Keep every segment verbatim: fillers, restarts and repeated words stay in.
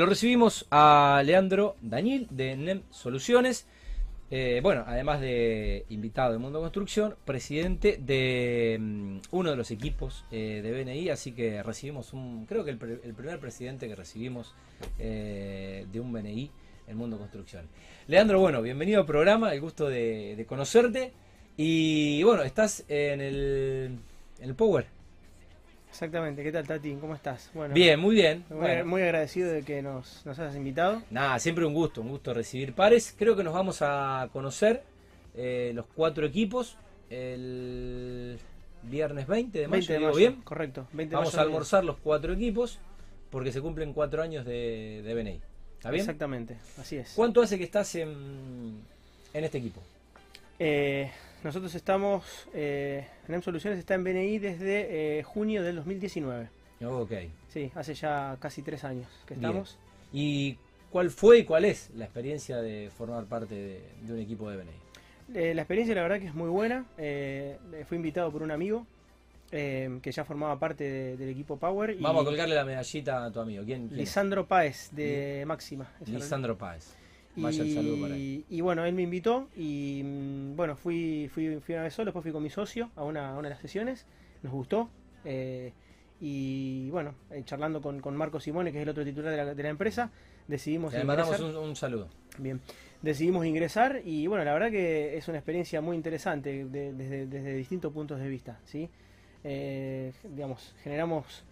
Lo recibimos a Leandro Daniel de N E M Soluciones. Eh, bueno, además de invitado de Mundo Construcción, presidente de um, uno de los equipos eh, de B N I, así que recibimos un, creo que el, pre, el primer presidente que recibimos eh, de un B N I en Mundo Construcción. Leandro, bueno, bienvenido al programa, el gusto de, de conocerte. Y bueno, estás en el, en el Power. Exactamente, ¿qué tal, Tati? ¿Cómo estás? Bueno, bien, muy bien. Muy, bueno. muy agradecido de que nos, nos hayas invitado. Nada, siempre un gusto, un gusto recibir pares. Creo que nos vamos a conocer eh, los cuatro equipos el viernes veinte de mayo. veinte de mayo, bien. Correcto. veinte de vamos mayo a almorzar los cuatro equipos porque se cumplen cuatro años de, de B N I. ¿Está bien? Exactamente, así es. ¿Cuánto hace que estás en, en este equipo? Eh... Nosotros estamos, eh, N E M Soluciones está en B N I desde eh, junio del dos mil diecinueve. Ok. Sí, hace ya casi tres años que estamos. Bien. ¿Y cuál fue y cuál es la experiencia de formar parte de, de un equipo de B N I? Eh, la experiencia la verdad que es muy buena. Eh, fui invitado por un amigo eh, que ya formaba parte de, del equipo Power. Y vamos a colgarle la medallita a tu amigo. ¿Quién? quién Lisandro Páez de Bien. Máxima. Lisandro Páez. Vaya el saludo para él. Y bueno, él me invitó y bueno, fui, fui, fui una vez solo, después fui con mi socio a una, a una de las sesiones, nos gustó. Eh, y bueno, eh, charlando con, con Marco Simón, que es el otro titular de la, de la empresa, decidimos ingresar. Le mandamos un, un saludo. Bien, decidimos ingresar y bueno, la verdad que es una experiencia muy interesante de, desde, desde distintos puntos de vista, ¿sí? Eh, digamos, generamos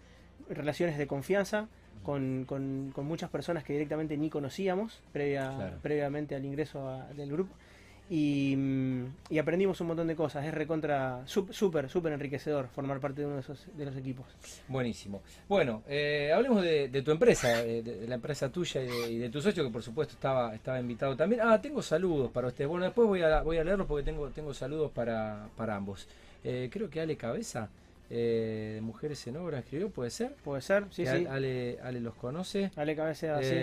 relaciones de confianza. Con, con, con muchas personas que directamente ni conocíamos previa, claro. previamente al ingreso a, del grupo y, y aprendimos un montón de cosas. Es recontra, súper, súper enriquecedor formar parte de uno de, esos, de los equipos. Buenísimo. Bueno, eh, hablemos de, de tu empresa, de, de la empresa tuya y de, y de tu socio, que por supuesto estaba, estaba invitado también. Ah, tengo saludos para ustedes. Bueno, después voy a, voy a leerlos porque tengo, tengo saludos para, para ambos. Eh, creo que Ale Cabeza... Eh, Mujeres en Obra escribió, ¿puede ser? Puede ser, sí, sí. Ale, Ale los conoce. Ale Cabezada, eh, sí.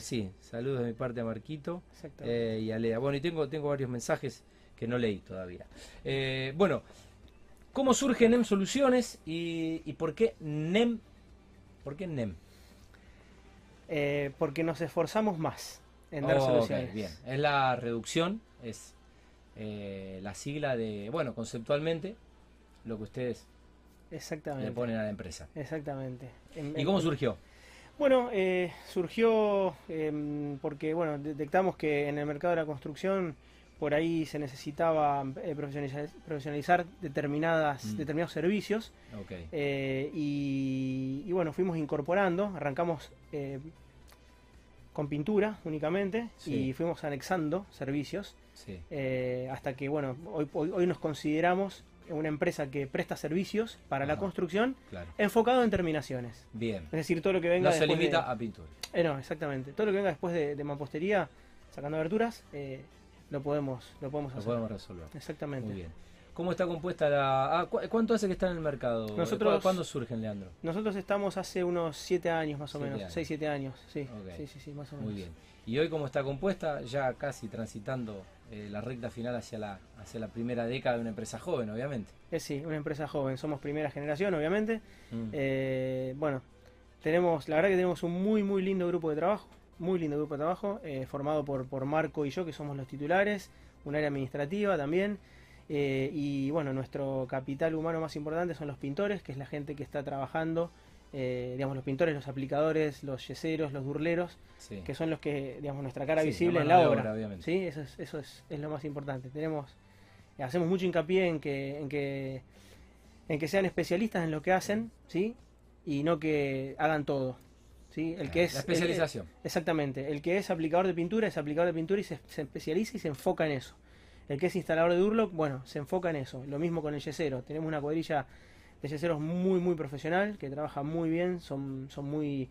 Es... Sí, saludos de mi parte a Marquito. Eh, y Alea. Bueno, y tengo, tengo varios mensajes que no leí todavía. Eh, bueno, ¿cómo surge N E M Soluciones y, y por qué N E M? ¿Por qué N E M? Eh, porque nos esforzamos más en dar oh, soluciones. Okay, bien, es la reducción, es eh, la sigla de, bueno, conceptualmente, lo que ustedes... Exactamente. Le ponen a la empresa. Exactamente. En, ¿Y en, cómo surgió? Bueno, eh, surgió eh, porque bueno, detectamos que en el mercado de la construcción por ahí se necesitaba eh, profesionalizar, profesionalizar determinadas, mm. determinados servicios. Okay. Eh, y, y bueno, fuimos incorporando, arrancamos eh, con pintura únicamente, sí. y fuimos anexando servicios, sí. eh, hasta que bueno, hoy, hoy, hoy nos consideramos una empresa que presta servicios para Ajá, la construcción, claro. enfocado en terminaciones. Bien. Es decir, todo lo que venga... No se limita de, a pintura. Eh, no, exactamente. Todo lo que venga después de, de mampostería, sacando aberturas, eh, lo podemos lo podemos lo hacer. podemos resolver. Exactamente. Muy bien. ¿Cómo está compuesta la...? Ah, ¿cu ¿Cuánto hace que está en el mercado? Nosotros, ¿Cuándo surgen, Leandro? Nosotros estamos hace unos siete años más o menos. seis, siete años. Sí. Okay. sí, sí, sí, más o menos. Muy bien. ¿Y hoy cómo está compuesta? Ya casi transitando... Eh, la recta final hacia la, hacia la primera década de una empresa joven, obviamente. Eh, sí, una empresa joven. Somos primera generación, obviamente. Mm. Eh, bueno, tenemos, la verdad que tenemos un muy, muy lindo grupo de trabajo. Muy lindo grupo de trabajo, eh, formado por, por Marco y yo, que somos los titulares. Un área administrativa también. Eh, y bueno, nuestro capital humano más importante son los pintores, que es la gente que está trabajando. Eh, digamos, los pintores, los aplicadores, los yeseros, los burleros, sí. que son los que, digamos, nuestra cara sí, visible en la obra, obra obviamente. ¿Sí? Eso, es, eso es, es lo más importante. Tenemos, hacemos mucho hincapié en que, en que, en que sean especialistas en lo que hacen, ¿sí? y no que hagan todo. ¿Sí? El que es, la especialización. El, exactamente. El que es aplicador de pintura es aplicador de pintura y se, se especializa y se enfoca en eso. El que es instalador de burlock, bueno, se enfoca en eso. Lo mismo con el yesero. Tenemos una cuadrilla... de yeseros muy muy profesional, que trabaja muy bien, son, son muy,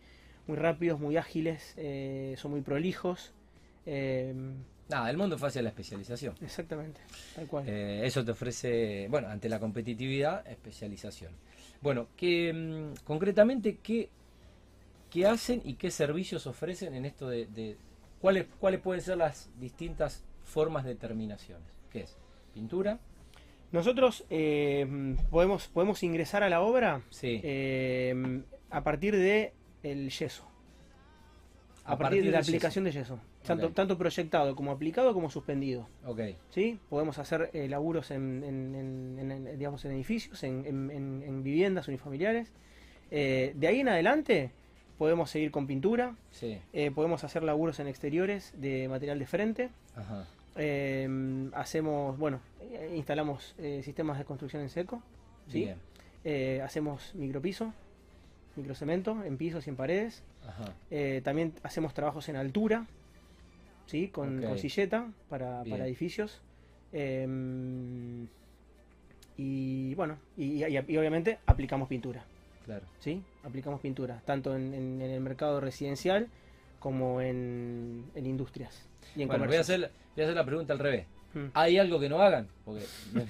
muy rápidos, muy ágiles, eh, son muy prolijos. Eh. Nada, el mundo fácil la especialización. Exactamente, tal cual. Eh, eso te ofrece, bueno, ante la competitividad, especialización. Bueno, que concretamente, ¿qué, qué hacen y qué servicios ofrecen en esto de, de cuáles, cuáles pueden ser las distintas formas de terminaciones? ¿Qué es? ¿Pintura? Nosotros eh, podemos, podemos ingresar a la obra sí. eh, a partir de el yeso. A, a partir, partir de la aplicación yeso. de yeso. Tanto, okay. tanto proyectado como aplicado como suspendido. Okay. ¿Sí? Podemos hacer eh, laburos en, en, en, en, en, digamos, en edificios, en, en, en, en viviendas unifamiliares. Eh, de ahí en adelante podemos seguir con pintura. Sí. Eh, podemos hacer laburos en exteriores de material de frente. Ajá. Eh, hacemos, bueno, instalamos eh, sistemas de construcción en seco. ¿Sí? Eh, hacemos micropiso. Microcemento en pisos y en paredes. Ajá. Eh, también hacemos trabajos en altura, ¿sí? Con, okay. con silleta para, para edificios. Eh, y bueno, y, y, y obviamente aplicamos pintura. Claro. ¿Sí? Aplicamos pintura, tanto en, en, en el mercado residencial como en, en industrias y en bueno, voy a, hacer, voy a hacer la pregunta al revés. Hmm. ¿Hay algo que no hagan? Porque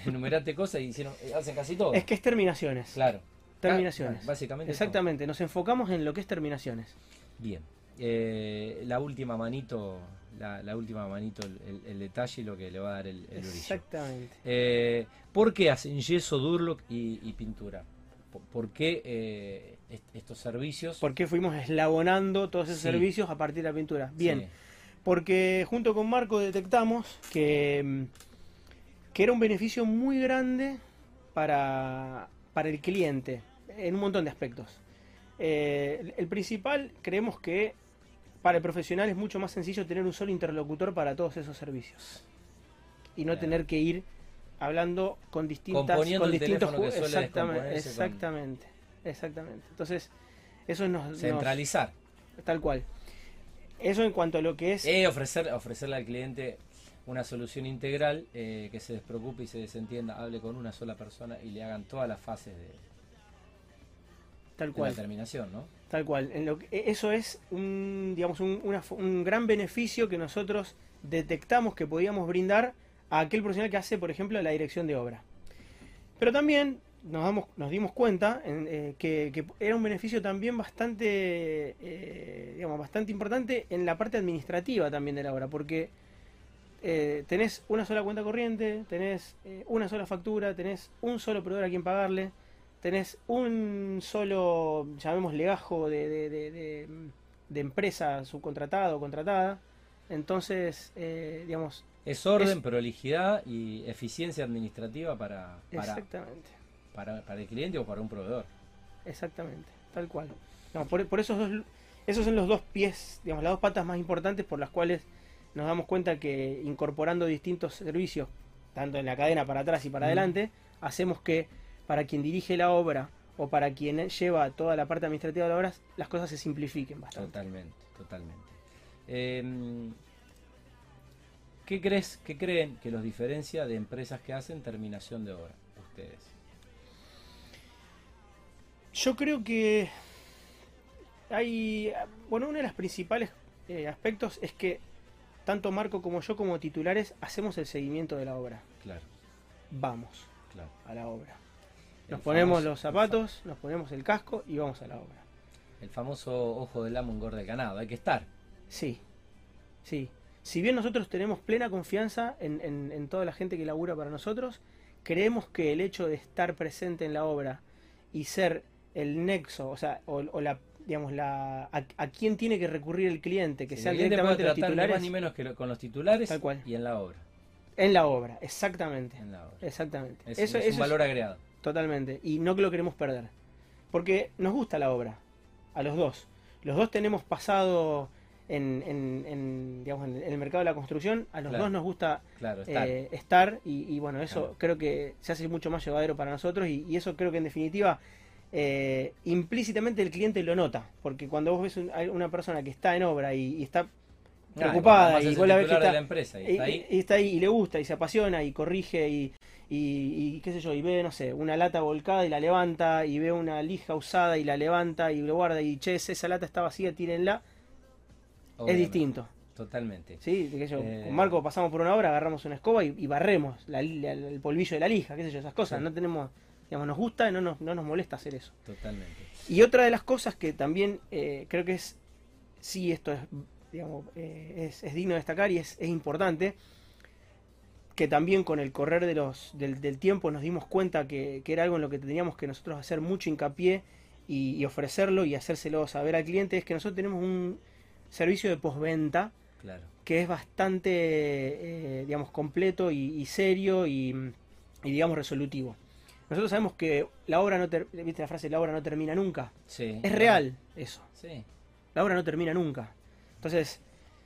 enumeraste cosas y hicieron, hacen casi todo. Es que es terminaciones. Claro. Terminaciones. Ah, básicamente. Exactamente, eso. Nos enfocamos en lo que es terminaciones. Bien. Eh, la última manito, la, la última manito, el, el detalle y lo que le va a dar el, el orillo. Exactamente. Eh, ¿Por qué hacen yeso, durlock y, y pintura? ¿Por, por qué eh, est estos servicios? ¿Por qué fuimos eslabonando todos esos sí. servicios a partir de la pintura? Bien. Sí. Porque junto con Marco detectamos que, que era un beneficio muy grande para... para el cliente, en un montón de aspectos. Eh, el principal, creemos que para el profesional es mucho más sencillo tener un solo interlocutor para todos esos servicios. Y no claro. tener que ir hablando con distintas... con distintos juegos. Exactamente, exactamente, con... exactamente. Entonces, eso nos... centralizar. Nos, tal cual. Eso en cuanto a lo que es... Eh, ofrecer, ofrecerle al cliente... una solución integral eh, que se despreocupe y se desentienda, hable con una sola persona y le hagan todas las fases de, Tal cual. de la terminación, ¿no? Tal cual. En lo que, eso es un, digamos, un, una, un gran beneficio que nosotros detectamos que podíamos brindar a aquel profesional que hace, por ejemplo, la dirección de obra. Pero también nos, damos, nos dimos cuenta en, eh, que, que era un beneficio también bastante, eh, digamos, bastante importante en la parte administrativa también de la obra, porque... Eh, tenés una sola cuenta corriente, tenés eh, una sola factura, tenés un solo proveedor a quien pagarle, tenés un solo, llamemos, legajo de, de, de, de, de empresa subcontratada o contratada. Entonces, eh, digamos... Es orden, es, prolijidad y eficiencia administrativa para, para, exactamente. Para, para el cliente o para un proveedor. Exactamente, tal cual. No, por, por esos, dos, esos son los dos pies, digamos, las dos patas más importantes por las cuales... nos damos cuenta que incorporando distintos servicios, tanto en la cadena para atrás y para adelante, hacemos que para quien dirige la obra o para quien lleva toda la parte administrativa de la obra, las cosas se simplifiquen bastante. Totalmente, totalmente. Eh, ¿qué crees, qué creen que los diferencia de empresas que hacen terminación de obra, ustedes? Yo creo que hay, bueno, uno de los principales eh, aspectos es que tanto Marco como yo, como titulares, hacemos el seguimiento de la obra. Claro. Vamos claro. a la obra. Nos el ponemos famoso, los zapatos, nos ponemos el casco y vamos a la obra. El famoso ojo del amo engorda el ganado, hay que estar. Sí, sí. Si bien nosotros tenemos plena confianza en, en, en toda la gente que labura para nosotros, creemos que el hecho de estar presente en la obra y ser el nexo, o sea, o, o la... digamos, la, a, a quién tiene que recurrir el cliente, que sí, sea el directamente los titulares. Más ni menos que lo, con los titulares tal cual. y en la obra. En la obra, exactamente. En la obra. Exactamente. Es, eso, es un eso valor es, agregado. Totalmente, y no que lo queremos perder. Porque nos gusta la obra, a los dos. Los dos tenemos pasado en, en, en, digamos, en el mercado de la construcción, a los claro. dos nos gusta claro, estar, eh, estar y, y bueno, eso claro. creo que se hace mucho más llevadero para nosotros y, y eso creo que en definitiva... Eh, implícitamente el cliente lo nota, porque cuando vos ves un, una persona que está en obra y, y está preocupada y vos la ves que está, la empresa y, y, está ahí. y está ahí y le gusta y se apasiona y corrige y, y, y qué sé yo, y ve, no sé, una lata volcada y la levanta y ve una lija usada y la levanta y lo guarda y che, esa lata está vacía, tírenla. Obviamente. Es distinto. Totalmente. Sí, qué sé yo, eh... con Marco pasamos por una obra, agarramos una escoba y, y barremos la, la, el polvillo de la lija, qué sé yo, esas cosas, sí. no tenemos... Digamos, nos gusta y no nos, no nos molesta hacer eso. Totalmente. Y otra de las cosas que también eh, creo que es, sí, esto es, digamos, eh, es, es digno de destacar y es, es importante, que también con el correr de los, del, del tiempo nos dimos cuenta que, que era algo en lo que teníamos que nosotros hacer mucho hincapié y, y ofrecerlo y hacérselo saber al cliente, es que nosotros tenemos un, servicio de postventa, claro, que es bastante, eh, digamos, completo y, y serio y, y, digamos, resolutivo. Nosotros sabemos que la obra no ter ¿viste la frase? La obra no termina nunca. Sí, es real eso. Sí. La obra no termina nunca. Entonces,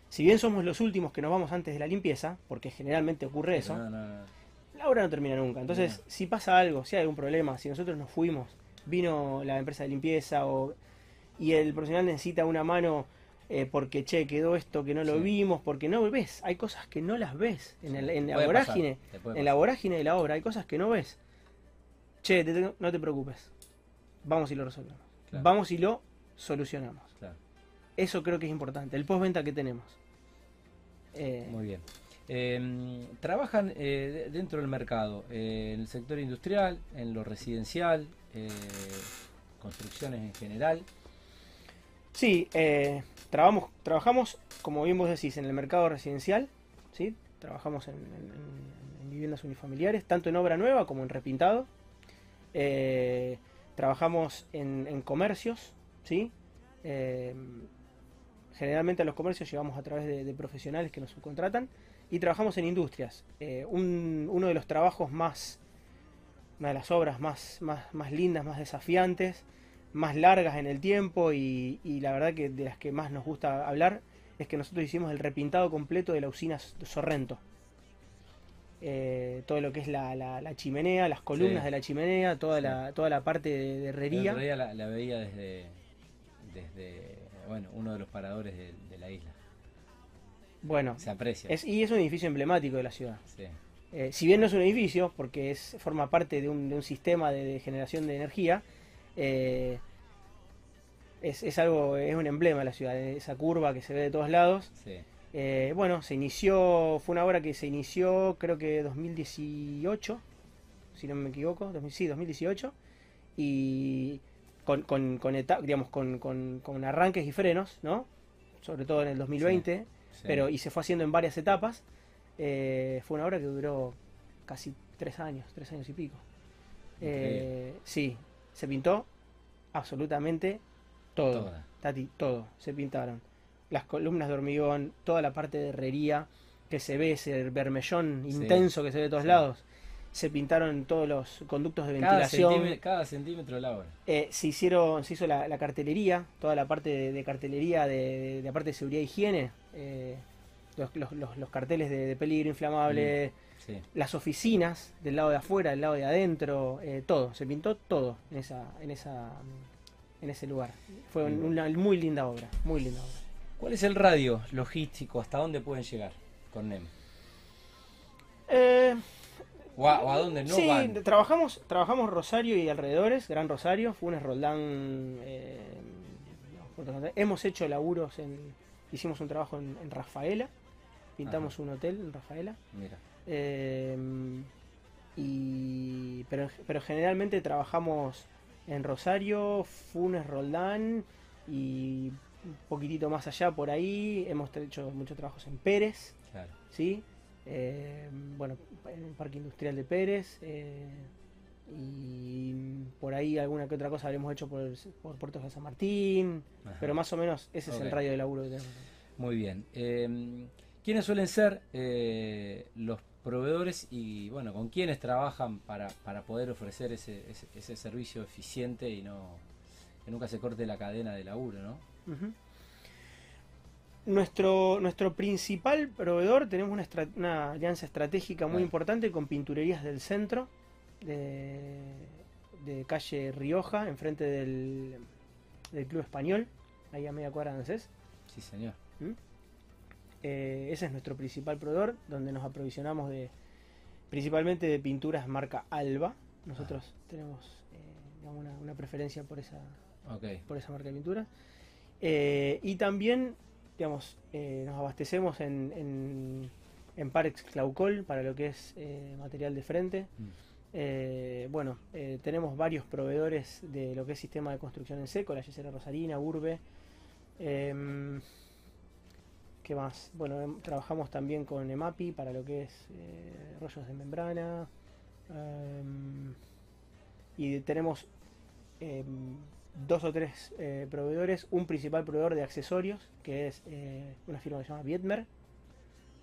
si bien somos los últimos que nos vamos antes de la limpieza, porque generalmente ocurre eso, no, no, no. la obra no termina nunca. Entonces, no. si pasa algo, si hay algún problema, si nosotros nos fuimos, vino la empresa de limpieza o, y el profesional necesita una mano eh, porque, che, quedó esto que no lo sí. vimos, porque no ves. Hay cosas que no las ves en, sí. el, en, la, vorágine, en la vorágine de la obra. Hay cosas que no ves. Che, te tengo, no te preocupes. Vamos y lo resolvemos. Claro. Vamos y lo solucionamos. Claro. Eso creo que es importante. El postventa que tenemos. Eh, Muy bien. Eh, trabajan eh, dentro del mercado, eh, en el sector industrial, en lo residencial, eh, construcciones en general. Sí, eh, trabamos, trabajamos, como bien vos decís, en el mercado residencial. ¿Sí? Trabajamos en, en, en viviendas unifamiliares, tanto en obra nueva como en repintado. Eh, trabajamos en, en comercios, ¿sí? Eh, generalmente a los comercios llegamos a través de, de profesionales que nos subcontratan, y trabajamos en industrias. Eh, un, uno de los trabajos más, una de las obras más, más, más lindas, más desafiantes, más largas en el tiempo y, y la verdad que de las que más nos gusta hablar es que nosotros hicimos el repintado completo de la usina Sorrento. Eh, todo lo que es la, la, la chimenea, las columnas sí. de la chimenea, toda, sí. la, toda la parte de, de herrería. La herrería la, la veía desde, desde bueno, uno de los paradores de, de la isla. Bueno, se aprecia. Es, y es un edificio emblemático de la ciudad. Sí. Eh, si bien no es un edificio, porque es, forma parte de un, de un sistema de, de generación de energía, eh, es, es, algo, es un emblema de la ciudad, esa curva que se ve de todos lados. Sí. Eh, bueno, se inició, fue una obra que se inició creo que dos mil dieciocho, si no me equivoco, sí, dos mil dieciocho, y con, con, con, digamos, con, con, con arranques y frenos, ¿no? Sobre todo en el dos mil veinte, sí, sí. pero y se fue haciendo en varias etapas. Eh, fue una obra que duró casi tres años, tres años y pico. Eh, sí, se pintó absolutamente todo, Toda. Tati, todo, se pintaron. Las columnas de hormigón, toda la parte de herrería que se ve, ese vermellón intenso sí, que se ve de todos sí. lados. Se pintaron todos los conductos de cada ventilación. Centímetro, cada centímetro de la obra. Eh, se, hicieron, se hizo la, la cartelería, toda la parte de, de cartelería de, de la parte de seguridad e higiene. Eh, los, los, los, los carteles de, de peligro inflamable, sí, sí. las oficinas del lado de afuera, del lado de adentro, eh, todo. Se pintó todo en, esa, en, esa, en ese lugar. Fue mm. una muy linda obra, muy linda obra. ¿Cuál es el radio logístico? ¿Hasta dónde pueden llegar con NEM? Eh, o, a, ¿O a dónde no sí, van? Sí, trabajamos, trabajamos Rosario y alrededores, Gran Rosario, Funes, Roldán. Eh, hemos hecho laburos, en, hicimos un trabajo en, en Rafaela, pintamos Ajá. un hotel en Rafaela. Mira. Eh, y, pero, pero generalmente trabajamos en Rosario, Funes, Roldán y... un poquitito más allá por ahí. Hemos hecho muchos trabajos en Pérez, claro. ¿sí? Eh, bueno, en el Parque Industrial de Pérez, eh, y por ahí alguna que otra cosa habremos hecho por, por Puertos de San Martín, Ajá. pero más o menos ese okay. es el radio de laburo que tenemos. Muy bien. Eh, ¿Quiénes suelen ser eh, los proveedores y bueno, con quiénes trabajan para, para poder ofrecer ese, ese, ese servicio eficiente y no que nunca se corte la cadena de laburo, ¿no? Uh-huh. Nuestro, nuestro principal proveedor, tenemos una, una alianza estratégica muy Bien. importante con Pinturerías del Centro de, de calle Rioja, enfrente del, del Club Español, ahí a media cuadra de Ansés. Sí, señor. ¿Mm? Eh, ese es nuestro principal proveedor, donde nos aprovisionamos de principalmente de pinturas marca Alba. Nosotros ah. tenemos eh, digamos una, una preferencia por esa, okay. por esa marca de pintura. Eh, y también, digamos, eh, nos abastecemos en, en, en Parex Claucol para lo que es eh, material de frente. Mm. Eh, bueno, eh, tenemos varios proveedores de lo que es sistema de construcción en seco, la Yesera Rosarina, Urbe. Eh, ¿Qué más? Bueno, em, trabajamos también con EMAPI para lo que es eh, rollos de membrana. Eh, y tenemos... Eh, dos o tres eh, proveedores, un principal proveedor de accesorios, que es eh, una firma que se llama Vietmer,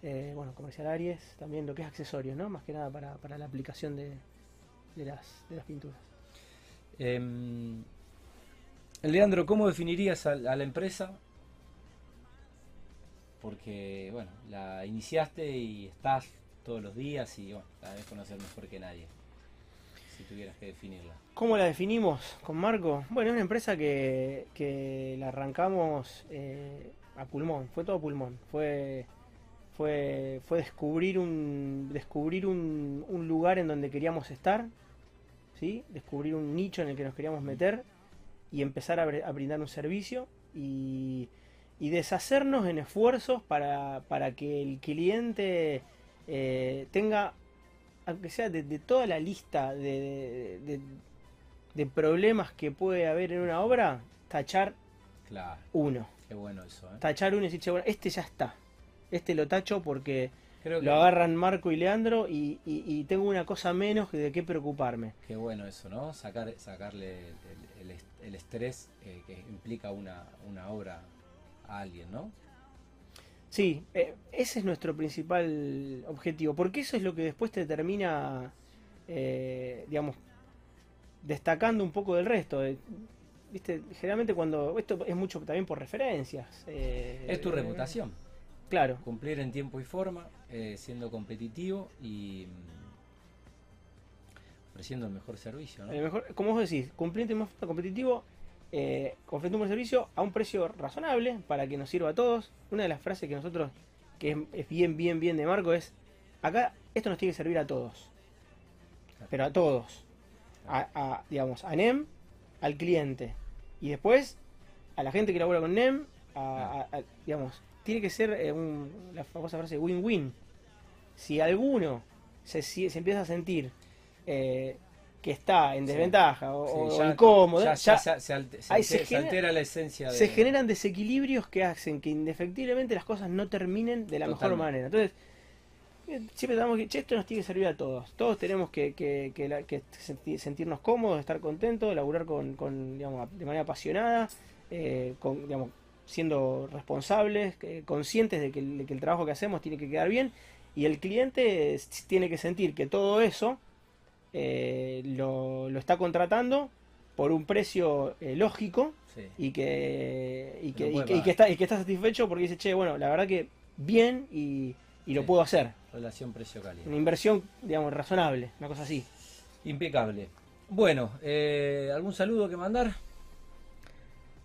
eh, bueno, Comercial Aries, también lo que es accesorios, ¿no? Más que nada para, para la aplicación de, de, las, de las pinturas. Eh, Leandro, ¿cómo definirías a, a la empresa? Porque, bueno, la iniciaste y estás todos los días y, bueno, la debes conocer mejor que nadie. Si tuvieras que definirla. ¿Cómo la definimos con Marco? Bueno, es una empresa que, que la arrancamos eh, a pulmón, fue todo pulmón. Fue fue, fue descubrir, un, descubrir un, un lugar en donde queríamos estar, ¿sí? Descubrir un nicho en el que nos queríamos meter y empezar a, a brindar un servicio y, y deshacernos en esfuerzos para, para que el cliente eh, tenga... aunque sea de, de toda la lista de, de, de problemas que puede haber en una obra, tachar claro. uno. Qué bueno eso, ¿eh? Tachar uno y decir, bueno, este ya está. Este lo tacho porque creo que lo agarran Marco y Leandro y, y, y tengo una cosa menos de qué preocuparme. Qué bueno eso, ¿no? Sacar, sacarle el, el, el estrés eh, que implica una, una obra a alguien, ¿no? Sí, ese es nuestro principal objetivo, porque eso es lo que después te termina, eh, digamos, destacando un poco del resto. Viste, generalmente cuando, esto es mucho también por referencias. Eh, es tu reputación. Claro. Cumplir en tiempo y forma, eh, siendo competitivo y ofreciendo el mejor servicio, ¿no? El mejor, como vos decís, cumplir en tiempo y forma, competitivo. Eh, ofrece un buen servicio a un precio razonable para que nos sirva a todos. Una de las frases que nosotros, que es, es bien, bien, bien de Marco, es: acá esto nos tiene que servir a todos. Pero a todos. A, a, digamos, a N E M, al cliente. Y después, a la gente que labora con N E M, a, a, a, digamos, tiene que ser eh, un, la famosa frase win-win. Si alguno se, si, se empieza a sentir... Eh, que está en desventaja sí, o, sí, o ya, incómodo, ya, ya, ya, se, alter, se, se, genera, se altera la esencia. De... Se generan desequilibrios que hacen que indefectiblemente las cosas no terminen de la Totalmente. mejor manera. Entonces, siempre tenemos que, che, esto nos tiene que servir a todos. Todos tenemos que, que, que, la, que sentirnos cómodos, estar contentos, laburar con, con, digamos, de manera apasionada, eh, con, digamos, siendo responsables, eh, conscientes de que, de que el trabajo que hacemos tiene que quedar bien y el cliente tiene que sentir que todo eso Eh, lo, lo está contratando por un precio eh, lógico sí. y, que, y, que, y, que, y, que está, y que está satisfecho porque dice, che, bueno, la verdad que bien y, y lo sí. puedo hacer. Relación precio-calidad. Una inversión, digamos, razonable, una cosa así. Impecable. Bueno, eh, ¿algún saludo que mandar?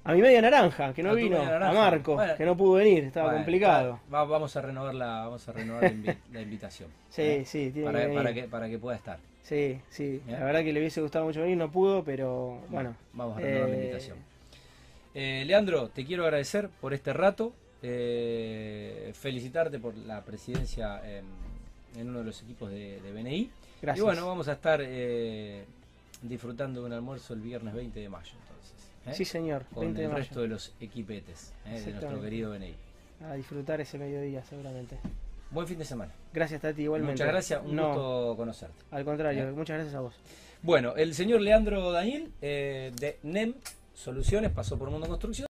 A mi media naranja, que no a vino, a Marco, bueno, que no pudo venir, estaba bueno, complicado. Va, vamos a renovar la, vamos a renovar la, invi la invitación. Sí, eh, sí, tiene para, que venir. Para, que, para que pueda estar. Sí, sí, ¿Eh? la verdad que le hubiese gustado mucho venir, no pudo, pero bueno. Vamos a renovar eh... la invitación. Eh, Leandro, te quiero agradecer por este rato, eh, felicitarte por la presidencia en, en uno de los equipos de, de B N I. Gracias. Y bueno, vamos a estar eh, disfrutando de un almuerzo el viernes veinte de mayo, entonces. ¿Eh? Sí, señor, con veinte de el mayo. Resto de los equipetes ¿eh? de nuestro querido B N I. A disfrutar ese mediodía, seguramente. Buen fin de semana. Gracias, Tati, igualmente. Muchas gracias, un no, gusto conocerte. Al contrario, ¿Eh? muchas gracias a vos. Bueno, el señor Leandro Daniel eh, de N E M Soluciones pasó por Mundo Construcción.